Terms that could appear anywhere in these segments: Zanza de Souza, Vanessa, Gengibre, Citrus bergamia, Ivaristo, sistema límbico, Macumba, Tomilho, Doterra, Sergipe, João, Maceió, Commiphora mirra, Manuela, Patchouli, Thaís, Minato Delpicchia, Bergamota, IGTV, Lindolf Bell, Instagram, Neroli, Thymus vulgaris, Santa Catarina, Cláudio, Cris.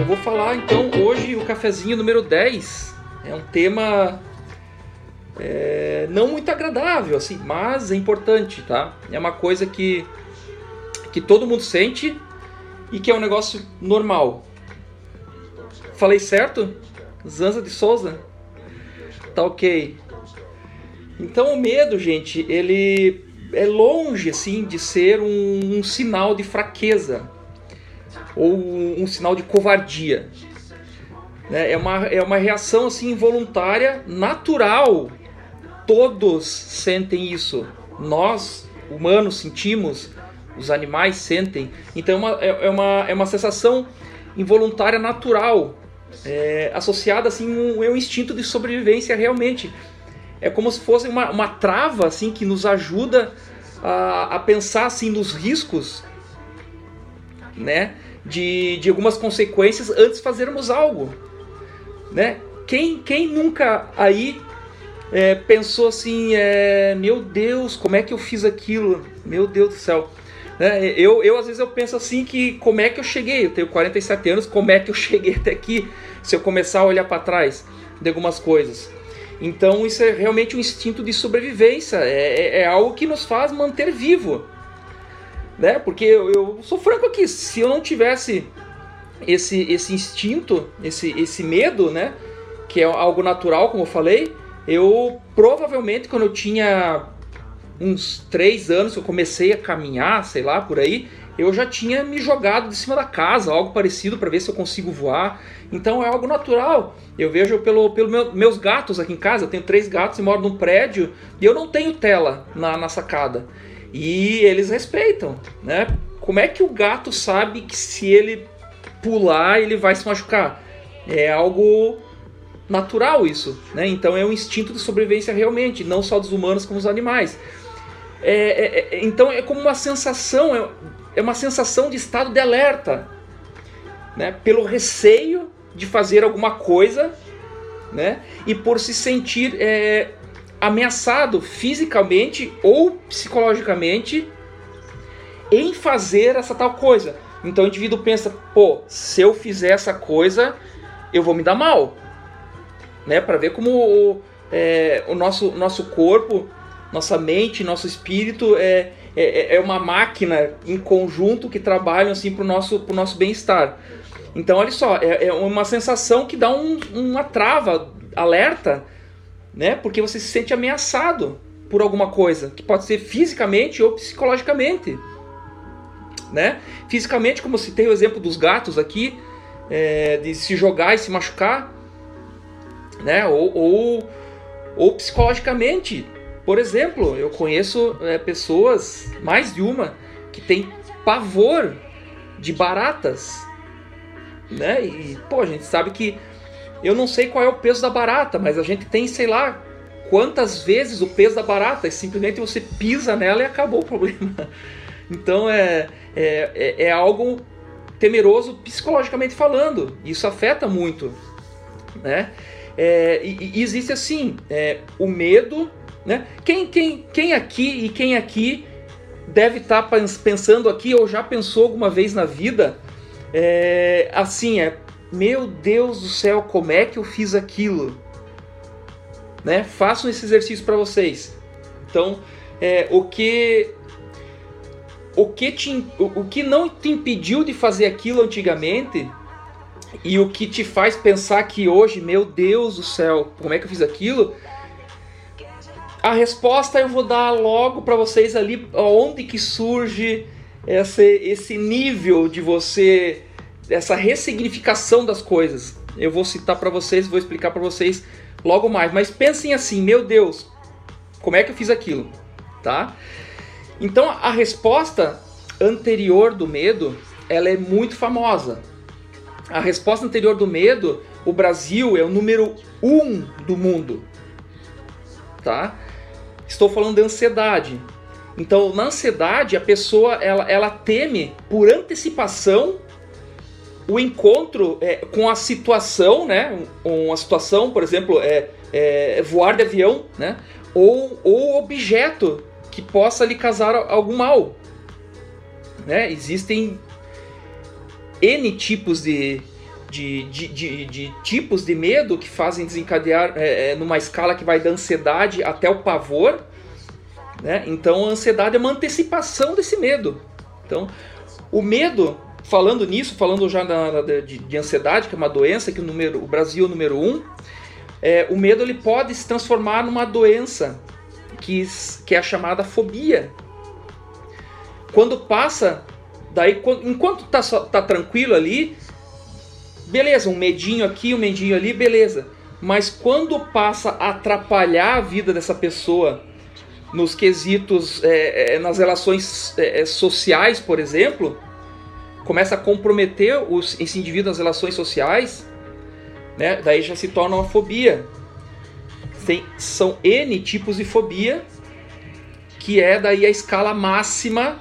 Eu vou falar então hoje o cafezinho número 10. É um tema não muito agradável, assim, mas é importante, tá? É uma coisa que todo mundo sente e que é um negócio normal. Falei certo? Zanza de Souza? Tá ok. Então o medo, gente, ele é longe, assim, de ser um sinal de fraqueza ou um sinal de covardia. É uma reação, assim, involuntária, natural. Todos sentem isso. Nós, humanos, sentimos. Os animais sentem. Então é uma sensação involuntária natural, associada assim, um instinto de sobrevivência realmente. É como se fosse uma trava assim, que nos ajuda a pensar assim, nos riscos, né? de algumas consequências antes de fazermos algo. Né? Quem nunca aí pensou assim, meu Deus, como é que eu fiz aquilo? Meu Deus do céu. Eu às vezes eu penso assim, que como é que eu cheguei? Eu tenho 47 anos, como é que eu cheguei até aqui? Se eu começar a olhar para trás de algumas coisas. Então isso é realmente um instinto de sobrevivência, é algo que nos faz manter vivo. Né? Porque eu sou franco aqui, se eu não tivesse esse instinto, esse medo, né? Que é algo natural, como eu falei, eu provavelmente quando eu tinha uns 3 anos, eu comecei a caminhar, sei lá, por aí, eu já tinha me jogado de cima da casa, algo parecido, para ver se eu consigo voar. Então é algo natural. Eu vejo pelos meus gatos aqui em casa. Eu tenho 3 gatos e moro num prédio, e eu não tenho tela na sacada. E eles respeitam, né? Como é que o gato sabe que se ele pular, ele vai se machucar? É algo natural isso, né? Então é um instinto de sobrevivência realmente, não só dos humanos como dos animais. Então é como uma sensação, é uma sensação de estado de alerta, né? Pelo receio de fazer alguma coisa, né? E por se sentir ameaçado fisicamente ou psicologicamente em fazer essa tal coisa. Então o indivíduo pensa, pô, se eu fizer essa coisa, eu vou me dar mal, né? Para ver como o nosso corpo, nossa mente, nosso espírito é uma máquina em conjunto que trabalha assim, para o nosso bem-estar. Então, olha só, é uma sensação que dá uma trava, alerta, né? Porque você se sente ameaçado por alguma coisa, que pode ser fisicamente ou psicologicamente. Né? Fisicamente, como eu citei o exemplo dos gatos aqui, de se jogar e se machucar, né? Ou psicologicamente. Por exemplo, eu conheço pessoas, mais de uma, que tem pavor de baratas, né? E, pô, a gente sabe que... Eu não sei qual é o peso da barata, mas a gente tem, sei lá, quantas vezes o peso da barata. E simplesmente você pisa nela e acabou o problema. Então é algo temeroso psicologicamente falando. Isso afeta muito, né? E existe assim, o medo... Né? Quem aqui deve estar pensando aqui, ou já pensou alguma vez na vida, meu Deus do céu, como é que eu fiz aquilo? Né? Façam esse exercício para vocês. Então, o que não te impediu de fazer aquilo antigamente, e o que te faz pensar que hoje, meu Deus do céu, como é que eu fiz aquilo? A resposta eu vou dar logo para vocês ali, onde que surge esse nível de você, essa ressignificação das coisas. Eu vou citar para vocês, vou explicar para vocês logo mais. Mas pensem assim, meu Deus, como é que eu fiz aquilo? Tá? Então a resposta anterior do medo, ela é muito famosa. A resposta anterior do medo, o Brasil é o número 1 do mundo. Tá? Estou falando de ansiedade. Então, na ansiedade, a pessoa ela teme por antecipação o encontro com a situação, né? Uma situação, por exemplo, voar de avião, né? Ou objeto que possa lhe causar algum mal, né? Existem N tipos tipos de medo que fazem desencadear numa escala que vai da ansiedade até o pavor, né? Então a ansiedade é uma antecipação desse medo. Então o medo, falando nisso, falando já de ansiedade, que é uma doença que o Brasil é o número 1, o medo ele pode se transformar numa doença que é a chamada fobia. Quando passa, daí, enquanto tá tranquilo ali, beleza, um medinho aqui, um medinho ali, beleza. Mas quando passa a atrapalhar a vida dessa pessoa nos quesitos, nas relações sociais, por exemplo, começa a comprometer esse indivíduo nas relações sociais, né? Daí já se torna uma fobia. São N tipos de fobia, que é daí a escala máxima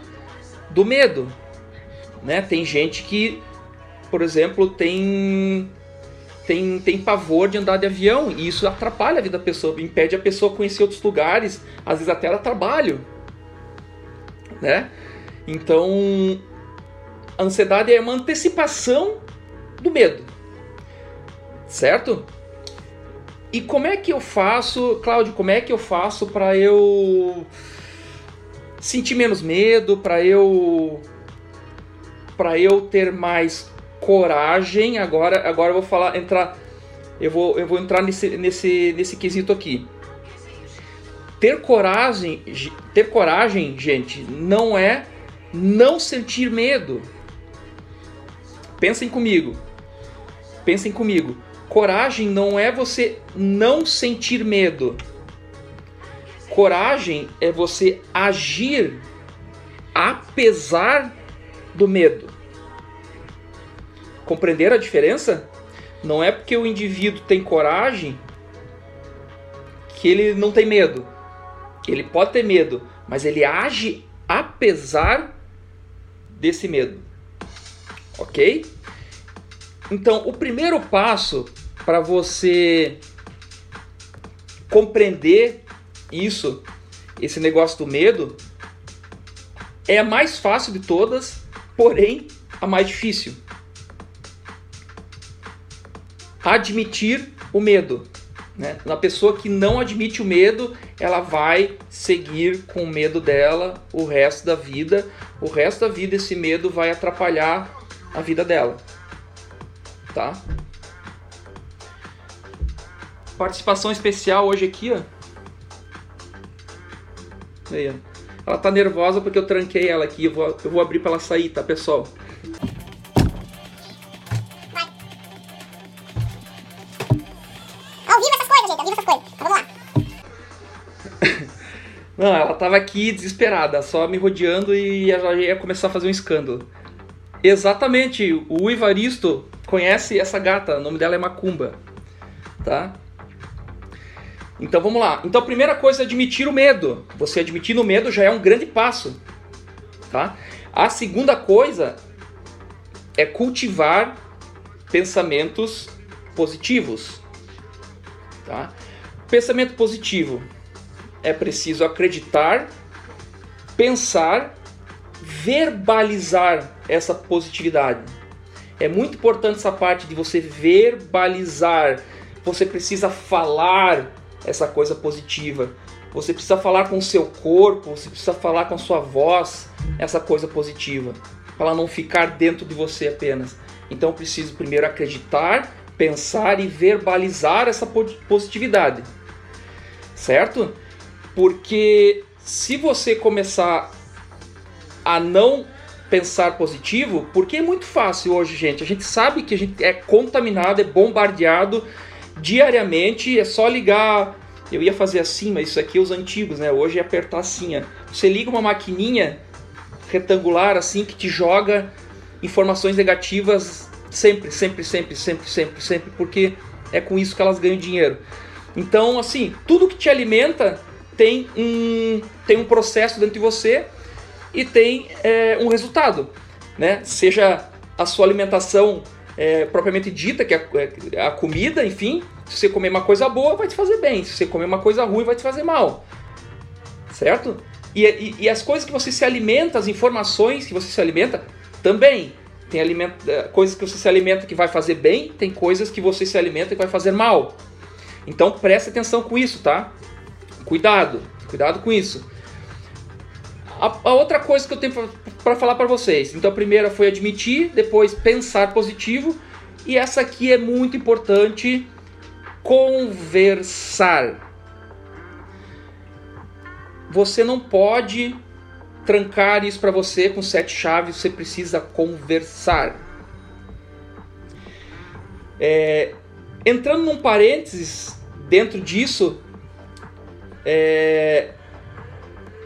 do medo, né? Tem gente que, por exemplo, tem pavor de andar de avião, e isso atrapalha a vida da pessoa, impede a pessoa conhecer outros lugares, às vezes até ela trabalho, né? Então, a ansiedade é uma antecipação do medo, certo? E como é que eu faço, Cláudio, como é que eu faço para eu sentir menos medo, para eu ter mais coragem? Agora eu vou falar, eu vou entrar nesse quesito aqui. Ter coragem, gente, não é não sentir medo. Pensem comigo. Coragem não é você não sentir medo. Coragem é você agir apesar do medo. Compreenderam a diferença? Não é porque o indivíduo tem coragem que ele não tem medo. Ele pode ter medo, mas ele age apesar desse medo. Ok? Então, o primeiro passo para você compreender isso, esse negócio do medo, é a mais fácil de todas, porém a mais difícil. Admitir o medo, né? Na pessoa que não admite o medo, ela vai seguir com o medo dela o resto da vida. O resto da vida esse medo vai atrapalhar a vida dela, tá? Participação especial hoje aqui, ó. Aí, ó. Ela tá nervosa porque eu tranquei ela aqui. Eu vou abrir pra ela sair, tá, pessoal? Ao vivo essas coisas, gente. Ao vivo essas coisas. Vamos lá. Não, ela tava aqui desesperada, só me rodeando e ela ia começar a fazer um escândalo. Exatamente. O Ivaristo conhece essa gata. O nome dela é Macumba, tá? Então vamos lá. Então a primeira coisa é admitir o medo. Você admitindo o medo já é um grande passo, tá? A segunda coisa é cultivar pensamentos positivos, tá? Pensamento positivo é preciso acreditar, pensar, verbalizar essa positividade. É muito importante essa parte de você verbalizar. Você precisa falar essa coisa positiva. Você precisa falar com o seu corpo, você precisa falar com a sua voz essa coisa positiva, para ela não ficar dentro de você apenas. Então eu preciso primeiro acreditar, pensar e verbalizar essa positividade, certo? Porque se você começar a não pensar positivo, porque é muito fácil hoje, gente. A gente sabe que a gente é contaminado, é bombardeado diariamente. É só ligar. Eu ia fazer assim, mas isso aqui é os antigos, né? Hoje é apertar assim, ó. Você liga uma maquininha retangular assim que te joga informações negativas sempre, porque é com isso que elas ganham dinheiro. Então, assim, tudo que te alimenta tem um processo dentro de você e tem um resultado, né? Seja a sua alimentação propriamente dita, que é a comida, enfim. Se você comer uma coisa boa, vai te fazer bem. Se você comer uma coisa ruim, vai te fazer mal, certo? E as coisas que você se alimenta, as informações que você se alimenta, também. Tem coisas que você se alimenta que vai fazer bem, tem coisas que você se alimenta que vai fazer mal. Então presta atenção com isso, tá? Cuidado com isso. A outra coisa que eu tenho para falar para vocês. Então a primeira foi admitir, depois pensar positivo. E essa aqui é muito importante, conversar. Você não pode trancar isso para você com 7 chaves, você precisa conversar. Entrando num parênteses dentro disso,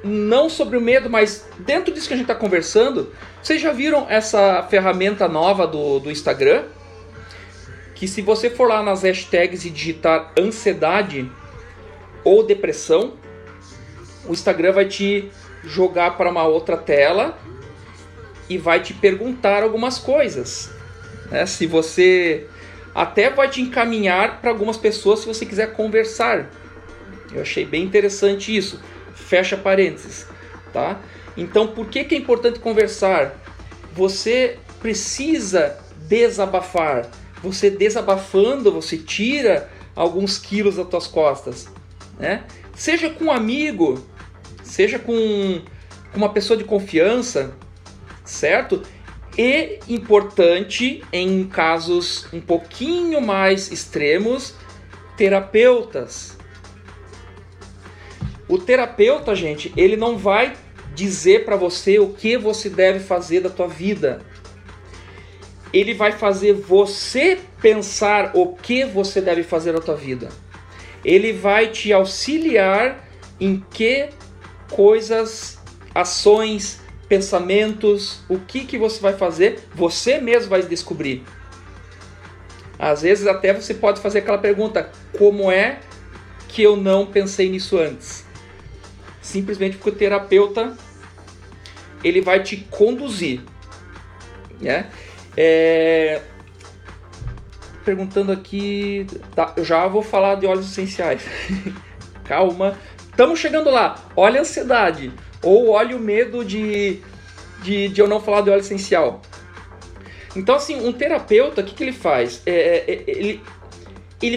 não sobre o medo, mas dentro disso que a gente está conversando, vocês já viram essa ferramenta nova do Instagram? Que se você for lá nas hashtags e digitar ansiedade ou depressão, o Instagram vai te jogar para uma outra tela e vai te perguntar algumas coisas, né? Se você até vai te encaminhar para algumas pessoas se você quiser conversar. Eu achei bem interessante isso. Fecha parênteses, tá? Então, por que que é importante conversar? Você precisa desabafar. Você desabafando, você tira alguns quilos das tuas costas, né? Seja com um amigo, seja com uma pessoa de confiança, certo? E importante, em casos um pouquinho mais extremos, terapeutas. O terapeuta, gente, ele não vai dizer para você o que você deve fazer da tua vida. Ele vai fazer você pensar o que você deve fazer da tua vida. Ele vai te auxiliar em que coisas, ações, pensamentos, o que você vai fazer, você mesmo vai descobrir. Às vezes até você pode fazer aquela pergunta, como é que eu não pensei nisso antes? Simplesmente porque o terapeuta, ele vai te conduzir, né? Perguntando aqui, tá, eu já vou falar de óleos essenciais. Calma, estamos chegando lá. Olha a ansiedade, ou olha o medo de eu não falar de óleo essencial. Então assim, um terapeuta, o que ele faz? Ele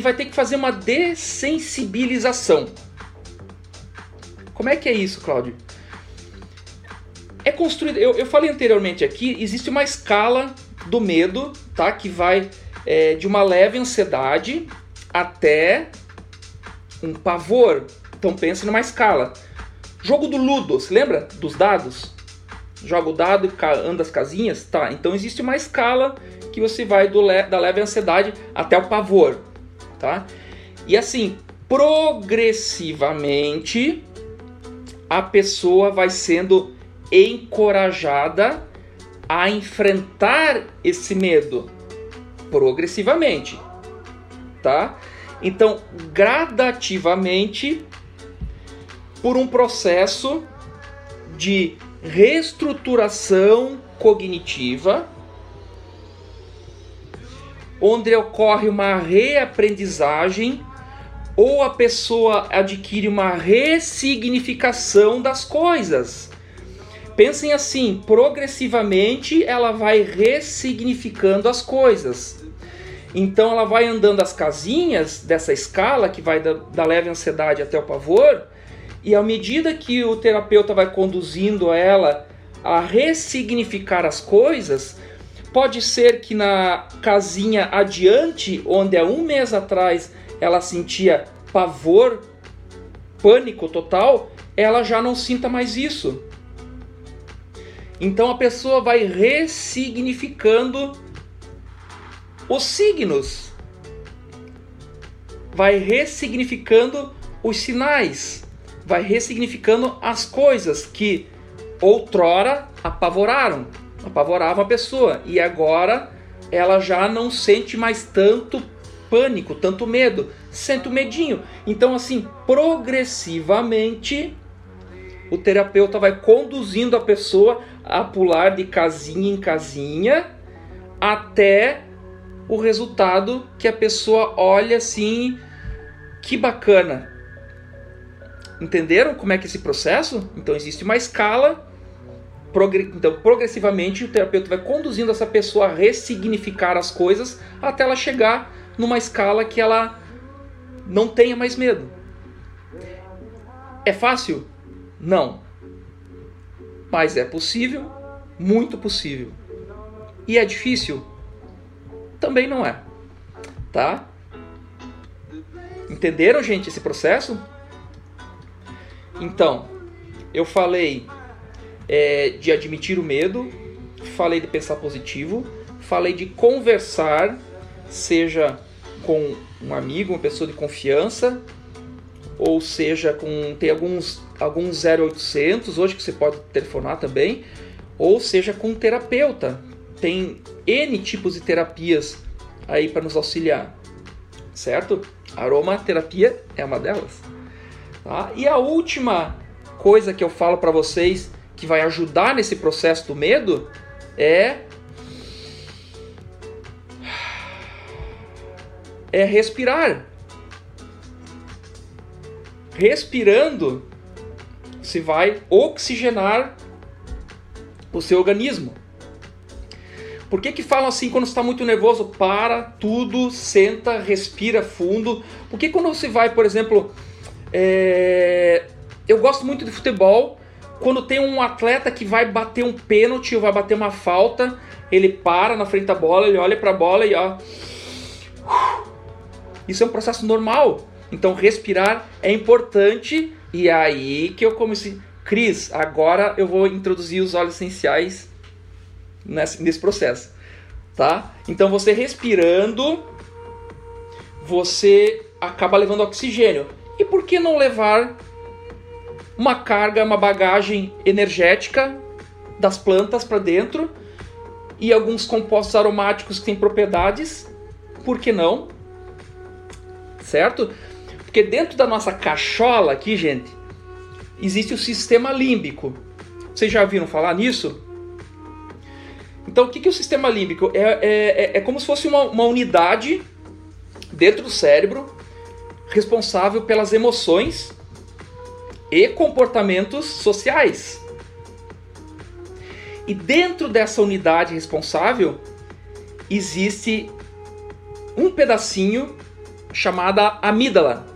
vai ter que fazer uma dessensibilização. Como é que é isso, Cláudio? É construído, eu falei anteriormente aqui, existe uma escala do medo, tá? Que vai de uma leve ansiedade até um pavor. Então pense numa escala. Jogo do Ludo, se lembra? Dos dados? Joga o dado e anda as casinhas. Tá, então existe uma escala que você vai da leve ansiedade até o pavor. Tá? E assim, progressivamente, a pessoa vai sendo encorajada a enfrentar esse medo. Progressivamente, tá? Então, gradativamente, por um processo de reestruturação cognitiva, onde ocorre uma reaprendizagem ou a pessoa adquire uma ressignificação das coisas. Pensem assim, progressivamente ela vai ressignificando as coisas. Então ela vai andando as casinhas dessa escala que vai da leve ansiedade até o pavor, e à medida que o terapeuta vai conduzindo ela a ressignificar as coisas, pode ser que na casinha adiante, onde há um mês atrás ela sentia pavor, pânico total, ela já não sinta mais isso. Então a pessoa vai ressignificando os signos, vai ressignificando os sinais, vai ressignificando as coisas que outrora apavoravam a pessoa, e agora ela já não sente mais tanto pânico, tanto medo, sente o medinho. Então assim, progressivamente, o terapeuta vai conduzindo a pessoa a pular de casinha em casinha até o resultado que a pessoa olha assim, que bacana. Entenderam como é que é esse processo? Então existe uma escala Então, progressivamente, o terapeuta vai conduzindo essa pessoa a ressignificar as coisas até ela chegar numa escala que ela não tenha mais medo. É fácil? Não. Mas é possível? Muito possível. E é difícil? Também não é. Tá? Entenderam, gente, esse processo? Então, eu falei de admitir o medo, falei de pensar positivo, falei de conversar, seja com um amigo, uma pessoa de confiança, ou seja, tem alguns 0800 hoje que você pode telefonar também, ou seja, com um terapeuta. Tem N tipos de terapias aí para nos auxiliar, certo? Aromaterapia é uma delas. Tá? E a última coisa que eu falo para vocês que vai ajudar nesse processo do medo é respirar. Respirando, você vai oxigenar o seu organismo. Por que que falam assim quando você está muito nervoso? Para tudo, senta, respira fundo. Por que quando você vai, por exemplo... Eu gosto muito de futebol. Quando tem um atleta que vai bater um pênalti ou vai bater uma falta, ele para na frente da bola, ele olha para a bola e ó... Isso é um processo normal. Então respirar é importante. E aí que eu comecei... Cris, agora eu vou introduzir os óleos essenciais nesse processo, tá? Então você respirando, você acaba levando oxigênio. E por que não levar uma carga, uma bagagem energética das plantas para dentro e alguns compostos aromáticos que têm propriedades? Por que não? Certo? Porque dentro da nossa cachola aqui, gente, existe o sistema límbico. Vocês já ouviram falar nisso? Então, o que é o sistema límbico? É como se fosse uma unidade dentro do cérebro responsável pelas emoções e comportamentos sociais. E dentro dessa unidade responsável existe um pedacinho chamada amígdala.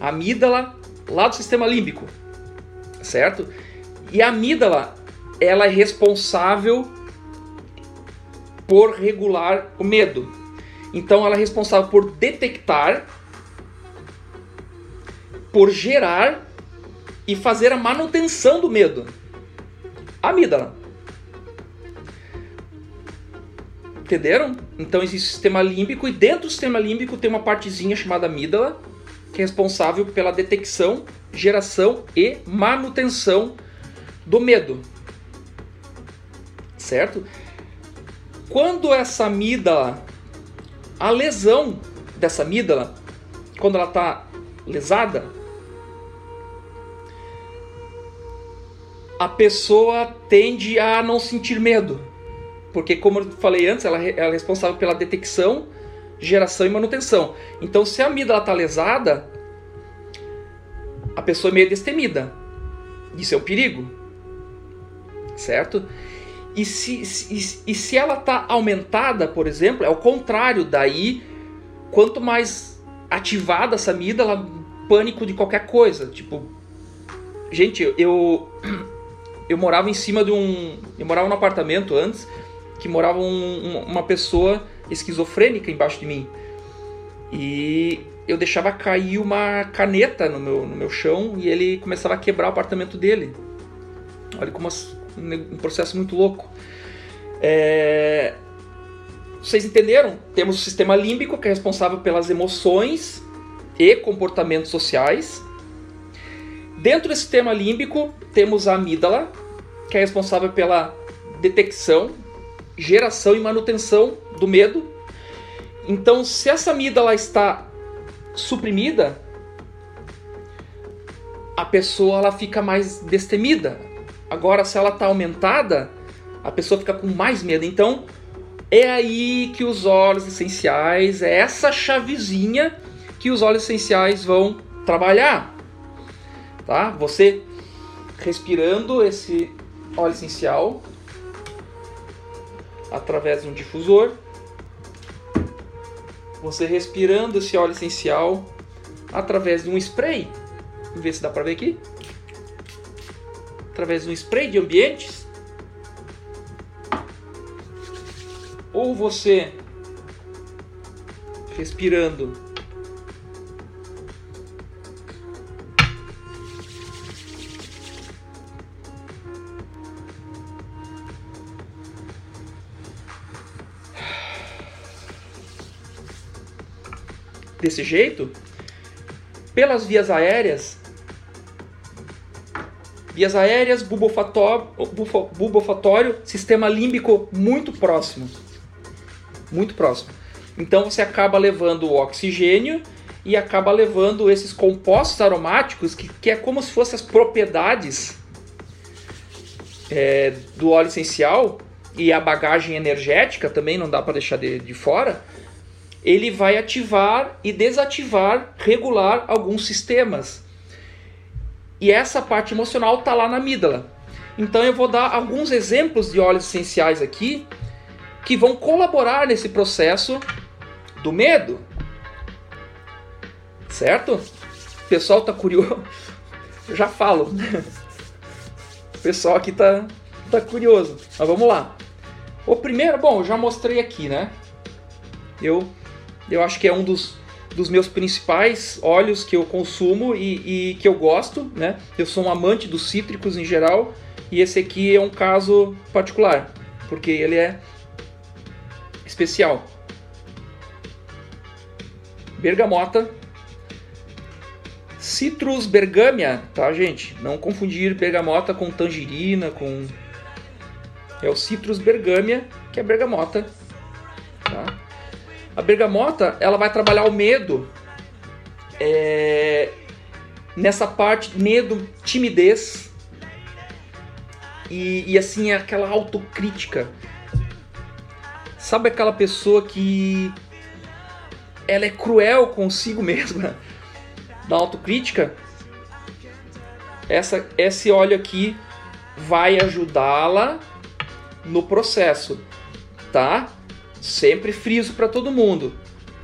A amígdala lá do sistema límbico, certo? E a amígdala, ela é responsável por regular o medo. Então ela é responsável por detectar, por gerar e fazer a manutenção do medo. A amígdala. Entenderam? Então existe o sistema límbico e dentro do sistema límbico tem uma partezinha chamada amígdala que é responsável pela detecção, geração e manutenção do medo. Certo? Quando essa amígdala, a lesão dessa amígdala, quando ela está lesada, a pessoa tende a não sentir medo. Porque, como eu falei antes, ela é responsável pela detecção, geração e manutenção. Então, se a amígdala está lesada, a pessoa é meio destemida. Isso é um perigo. Certo? E se ela está aumentada, por exemplo, é o contrário. Daí, quanto mais ativada essa amígdala, pânico de qualquer coisa. Tipo, gente, eu morava em cima de um... Eu morava num apartamento antes, que morava uma pessoa esquizofrênica embaixo de mim. E eu deixava cair uma caneta no meu chão e ele começava a quebrar o apartamento dele. Olha como as... Um processo muito louco. Vocês entenderam? Temos o sistema límbico, que é responsável pelas emoções e comportamentos sociais. Dentro do sistema límbico, temos a amígdala, que é responsável pela detecção, geração e manutenção do medo. Então, se essa amígdala está suprimida, a pessoa ela fica mais destemida. Agora, se ela está aumentada, a pessoa fica com mais medo. Então, é aí que os óleos essenciais, é essa chavezinha que os óleos essenciais vão trabalhar. Tá? Você respirando esse óleo essencial através de um difusor. Você respirando esse óleo essencial através de um spray. Vamos ver se dá pra ver aqui. Através de um spray de ambientes. Ou você respirando desse jeito, pelas vias aéreas, bulbofatório, sistema límbico muito próximo. Então você acaba levando o oxigênio e acaba levando esses compostos aromáticos, que é como se fossem as propriedades do óleo essencial, e a bagagem energética também não dá para deixar de fora. Ele vai ativar e desativar, regular alguns sistemas. E essa parte emocional está lá na amígdala. Então eu vou dar alguns exemplos de óleos essenciais aqui que vão colaborar nesse processo do medo. Certo? O pessoal tá curioso? Eu já falo. O pessoal aqui tá curioso. Mas vamos lá. O primeiro, bom, eu já mostrei aqui, né? Eu acho que é um dos meus principais óleos que eu consumo e que eu gosto, né? Eu sou um amante dos cítricos em geral, e esse aqui é um caso particular, porque ele é especial. Bergamota. Citrus bergamia, tá, gente? Não confundir bergamota com tangerina, com... É o Citrus bergamia, que é bergamota, tá? A bergamota, ela vai trabalhar o medo, nessa parte, medo, timidez e assim, aquela autocrítica. Sabe aquela pessoa que ela é cruel consigo mesma, da autocrítica? Esse óleo aqui vai ajudá-la no processo, tá? Sempre friso para todo mundo.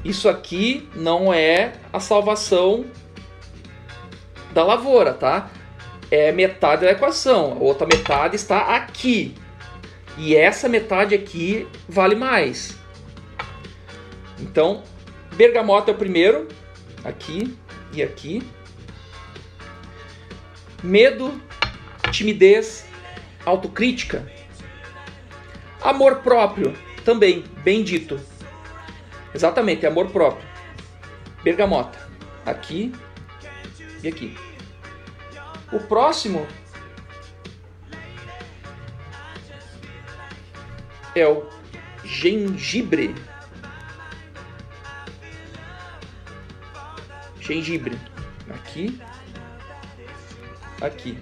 Isso aqui não é a salvação da lavoura, tá? É metade da equação. A outra metade está aqui. E essa metade aqui vale mais. Então, bergamota é o primeiro. Aqui e aqui. Medo, timidez, autocrítica. Amor próprio. Também, bem dito. Exatamente, é amor próprio. Bergamota. Aqui e aqui. O próximo é o gengibre. Gengibre. Aqui. Aqui.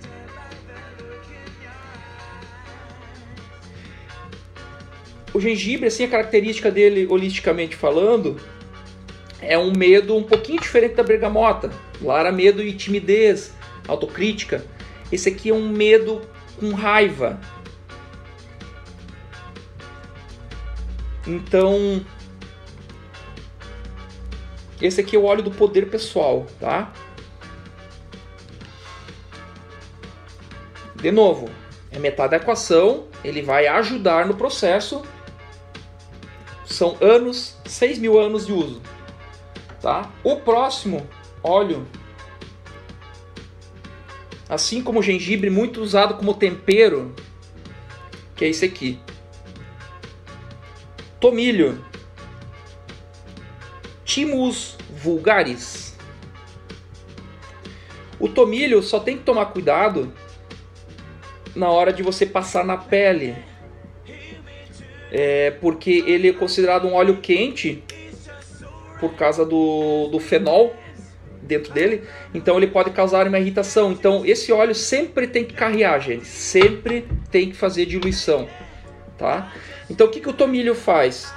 O gengibre, assim, a característica dele, holisticamente falando, é um medo um pouquinho diferente da bergamota. Lá era medo e timidez, autocrítica. Esse aqui é um medo com raiva. Então, esse aqui é o óleo do poder pessoal, tá? De novo, é metade da equação, ele vai ajudar no processo. São anos, 6.000 anos de uso, tá? O próximo óleo, assim como o gengibre, muito usado como tempero, que é esse aqui. Tomilho. Thymus vulgaris. O tomilho só tem que tomar cuidado na hora de você passar na pele. Porque ele é considerado um óleo quente por causa do fenol dentro dele, então ele pode causar uma irritação. Então esse óleo sempre tem que carrear, gente, sempre tem que fazer diluição, tá? Então o que o tomilho faz?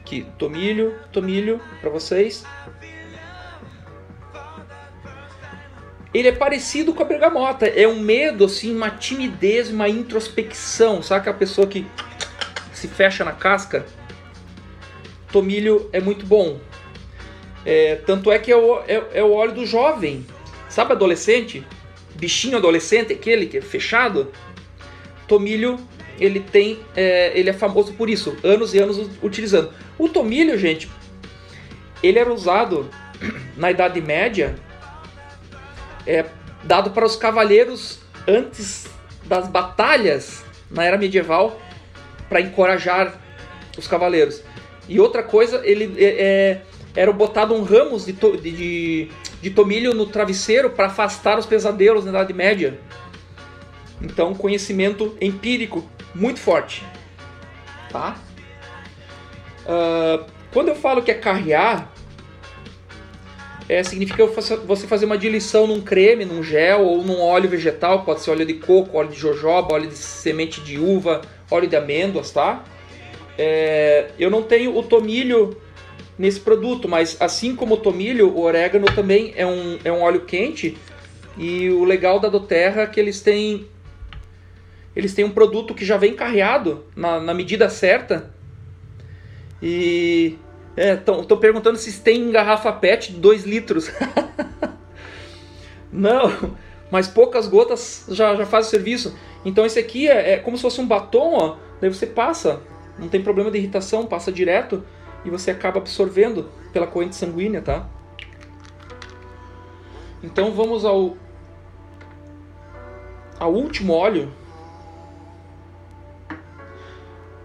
Aqui, tomilho para vocês. ele é parecido com a bergamota. É um medo, assim, uma timidez, uma introspecção. Sabe aquela pessoa que se fecha na casca? Tomilho é muito bom. É, tanto é que é o óleo do jovem. Sabe adolescente? Bichinho adolescente, aquele que é fechado? Tomilho, ele é famoso por isso. Anos e anos utilizando. O tomilho, gente, ele era usado na Idade Média... É dado para os cavaleiros antes das batalhas na era medieval para encorajar os cavaleiros. E outra coisa, era botado um ramo de tomilho no travesseiro para afastar os pesadelos na Idade Média. Então, conhecimento empírico muito forte. Tá? Quando eu falo que é carrear... significa você fazer uma diluição num creme, num gel ou num óleo vegetal. Pode ser óleo de coco, óleo de jojoba, óleo de semente de uva, óleo de amêndoas, tá? Eu não tenho o tomilho nesse produto, mas assim como o tomilho, o orégano também é um óleo quente. E o legal da Doterra é que eles têm um produto que já vem carreado na medida certa. E... Estou perguntando se tem em garrafa PET de 2 litros. Não, mas poucas gotas já faz o serviço. Então esse aqui é como se fosse um batom, ó. Daí você passa, não tem problema de irritação, passa direto e você acaba absorvendo pela corrente sanguínea, tá? Então vamos ao último óleo.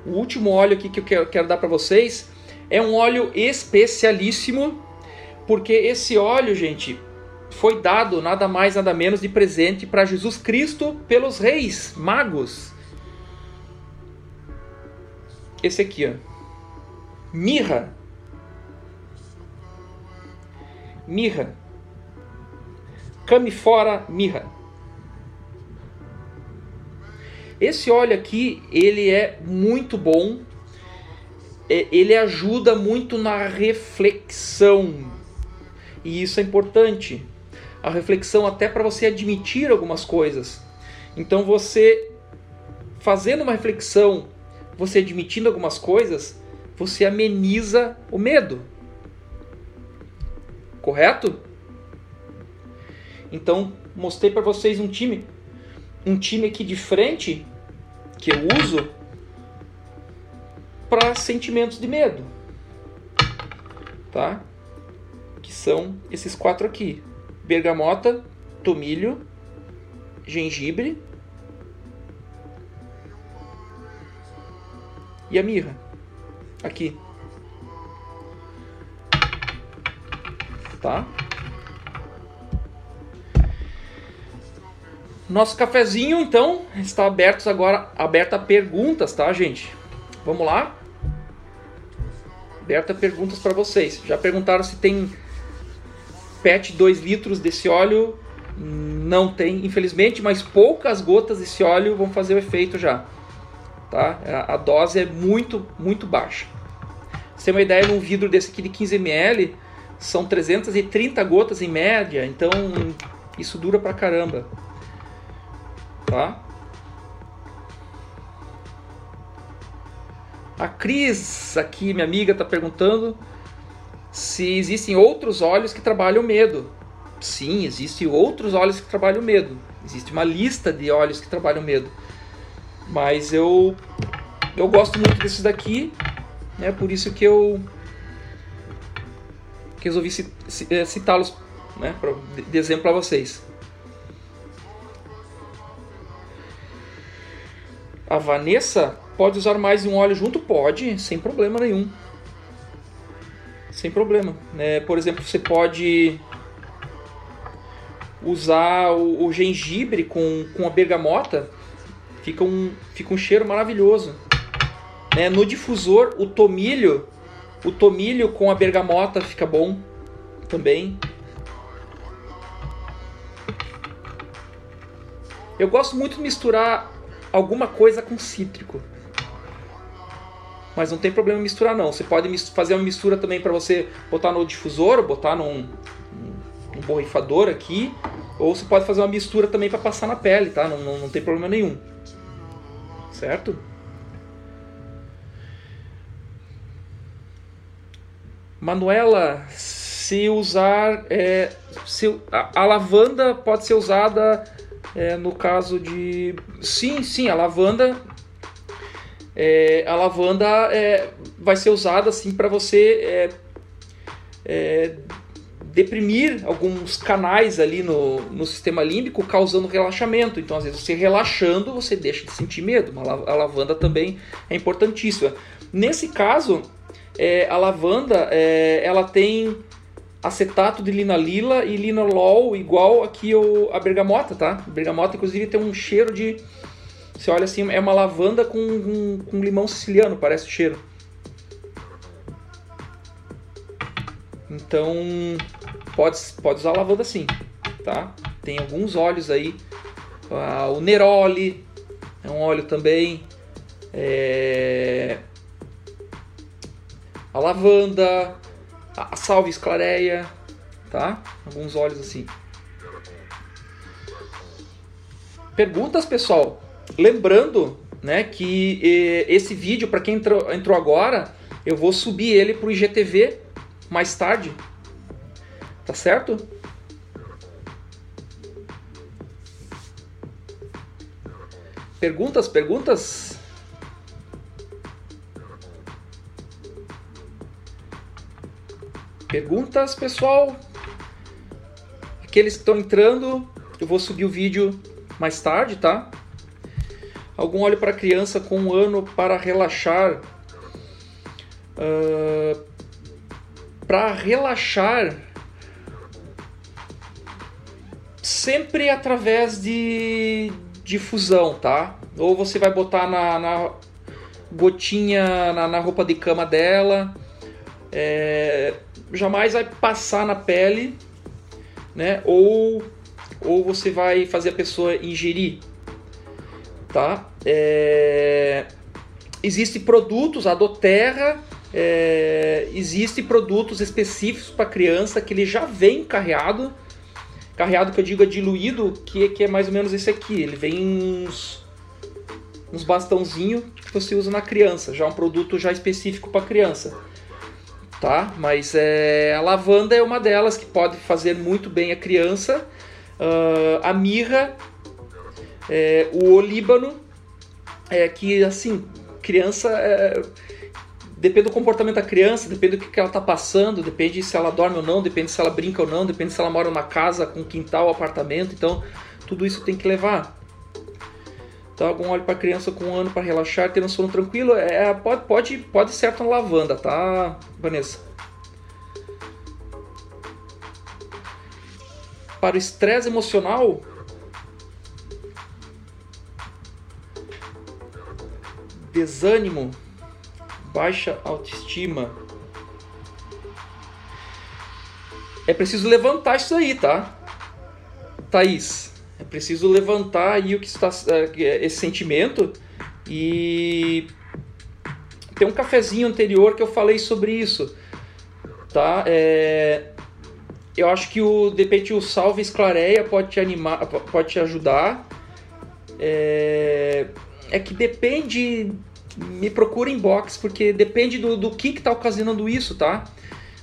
O último óleo aqui que eu quero dar para vocês... É um óleo especialíssimo, porque esse óleo, gente, foi dado nada mais nada menos de presente para Jesus Cristo pelos reis magos. Esse aqui, ó. Mirra. Mirra. Commiphora mirra. Esse óleo aqui, ele é muito bom. Ele ajuda muito na reflexão, e isso é importante, a reflexão até para você admitir algumas coisas. Então você fazendo uma reflexão, você admitindo algumas coisas, você ameniza o medo, correto? Então mostrei para vocês um time aqui de frente que eu uso para sentimentos de medo, tá? Que são esses 4 aqui: bergamota, tomilho, gengibre e a mirra. Aqui, tá? Nosso cafezinho então está aberto agora, aberto a perguntas, tá, gente? Vamos lá. Aberta perguntas para vocês. Já perguntaram se tem PET 2 litros desse óleo? Não tem, infelizmente, mas poucas gotas desse óleo vão fazer o efeito já. Tá? A dose é muito, muito baixa. Pra você ter uma ideia, num vidro desse aqui de 15 ml, são 330 gotas em média, então isso dura pra caramba. Tá? A Cris, aqui, minha amiga, está perguntando se existem outros óleos que trabalham medo. Sim, existem outros óleos que trabalham medo. Existe uma lista de óleos que trabalham medo. Mas eu gosto muito desses daqui, né? Por isso que eu resolvi citá-los, né? De exemplo para vocês. A Vanessa... Pode usar mais um óleo junto? Pode, sem problema nenhum. Sem problema. Por exemplo, você pode usar o gengibre com a bergamota. Fica um cheiro maravilhoso. No difusor, o tomilho com a bergamota fica bom também. Eu gosto muito de misturar alguma coisa com cítrico. Mas não tem problema misturar, não. Você pode fazer uma mistura também para você botar no difusor, botar num borrifador aqui, Ou você pode fazer uma mistura também para passar na pele, tá? Não tem problema nenhum. Certo? Manuela, se usar... a lavanda pode ser usada no caso de... Sim, a lavanda... vai ser usada assim para você deprimir alguns canais ali no sistema límbico, causando relaxamento. Então, às vezes, você relaxando, você deixa de sentir medo. A lavanda também é importantíssima. Nesse caso, a lavanda ela tem acetato de linalila e linalol, igual aqui a bergamota, tá? A bergamota, inclusive, tem um cheiro de... Você olha assim, é uma lavanda com limão siciliano, parece o cheiro. Então, pode usar lavanda sim, tá? Tem alguns óleos aí. O Neroli é um óleo também. A lavanda, a Salvia Esclareia, tá? Alguns óleos assim. Perguntas, pessoal? Lembrando, né, que esse vídeo, para quem entrou agora, eu vou subir ele para o IGTV mais tarde. Tá certo? Perguntas? Perguntas, pessoal? Aqueles que estão entrando, eu vou subir o vídeo mais tarde, tá? Algum óleo para criança com 1 ano para relaxar? Para relaxar, sempre através de fusão, tá? Ou você vai botar na gotinha, na roupa de cama dela. Jamais vai passar na pele, né? Ou você vai fazer a pessoa ingerir. Tá? Existem produtos, a Doterra, existem produtos específicos para criança que ele já vem carreado, que eu digo é diluído, que é mais ou menos esse aqui. Ele vem uns bastãozinhos que você usa na criança, já é um produto já específico para criança, tá? Mas a lavanda é uma delas que pode fazer muito bem a criança. A mirra, o olíbano, que assim, criança, depende do comportamento da criança, depende do que ela está passando, depende se ela dorme ou não, depende se ela brinca ou não, depende se ela mora numa casa com quintal ou apartamento, então tudo isso tem que levar. Então, algum óleo para criança com 1 ano para relaxar, ter um sono tranquilo, pode ser uma lavanda, tá, Vanessa? Para o estresse emocional... Desânimo, baixa autoestima. É preciso levantar isso aí, tá? Thaís, é preciso levantar aí o que está, esse sentimento. E tem um cafezinho anterior que eu falei sobre isso, tá? Eu acho que de repente o Salvia Esclareia pode te animar, pode te ajudar. É que depende, me procura inbox, porque depende do que tá ocasionando isso, tá?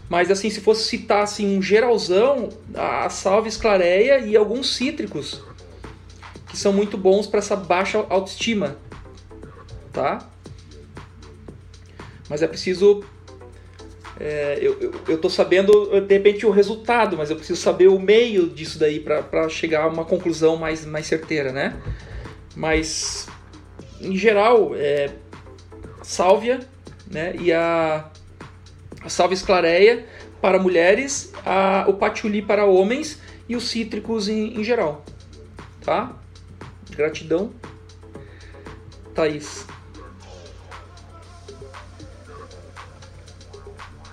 Mas assim, se fosse citar assim, um geralzão, a Salvia Esclareia e alguns cítricos, que são muito bons para essa baixa autoestima, tá? Mas é preciso... eu tô sabendo, de repente, o resultado, mas eu preciso saber o meio disso daí para chegar a uma conclusão mais certeira, né? Mas... Em geral, sálvia, né, e a Salvia Esclareia para mulheres, o patchouli para homens e os cítricos em geral. Tá? Gratidão, Thaís.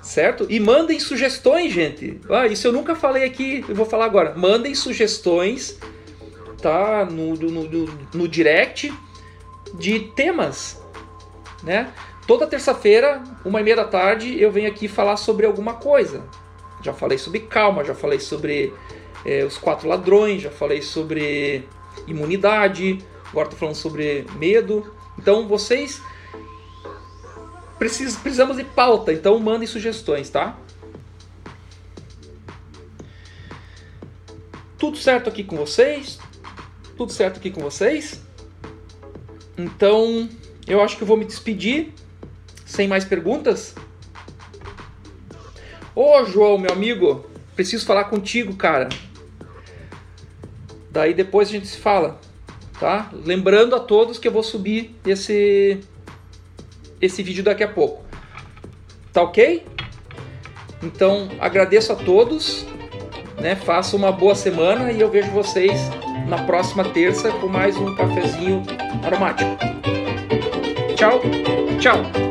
Certo? E mandem sugestões, gente. Isso eu nunca falei aqui, eu vou falar agora. Mandem sugestões, tá? No direct. De temas, né? Toda terça-feira, 13h, eu venho aqui falar sobre alguma coisa, Já falei sobre calma, já falei sobre os 4 ladrões, já falei sobre imunidade, agora estou falando sobre medo. Então vocês precisamos de pauta, então mandem sugestões, tá? Tudo certo aqui com vocês? Tudo certo aqui com vocês? Então, eu acho que eu vou me despedir. Sem mais perguntas? Ô, João, meu amigo, preciso falar contigo, cara. Daí depois a gente se fala, tá? Lembrando a todos que eu vou subir esse vídeo daqui a pouco. Tá ok? Então, agradeço a todos, né? Faça uma boa semana e eu vejo vocês na próxima terça com mais um cafezinho aromático. Tchau, tchau!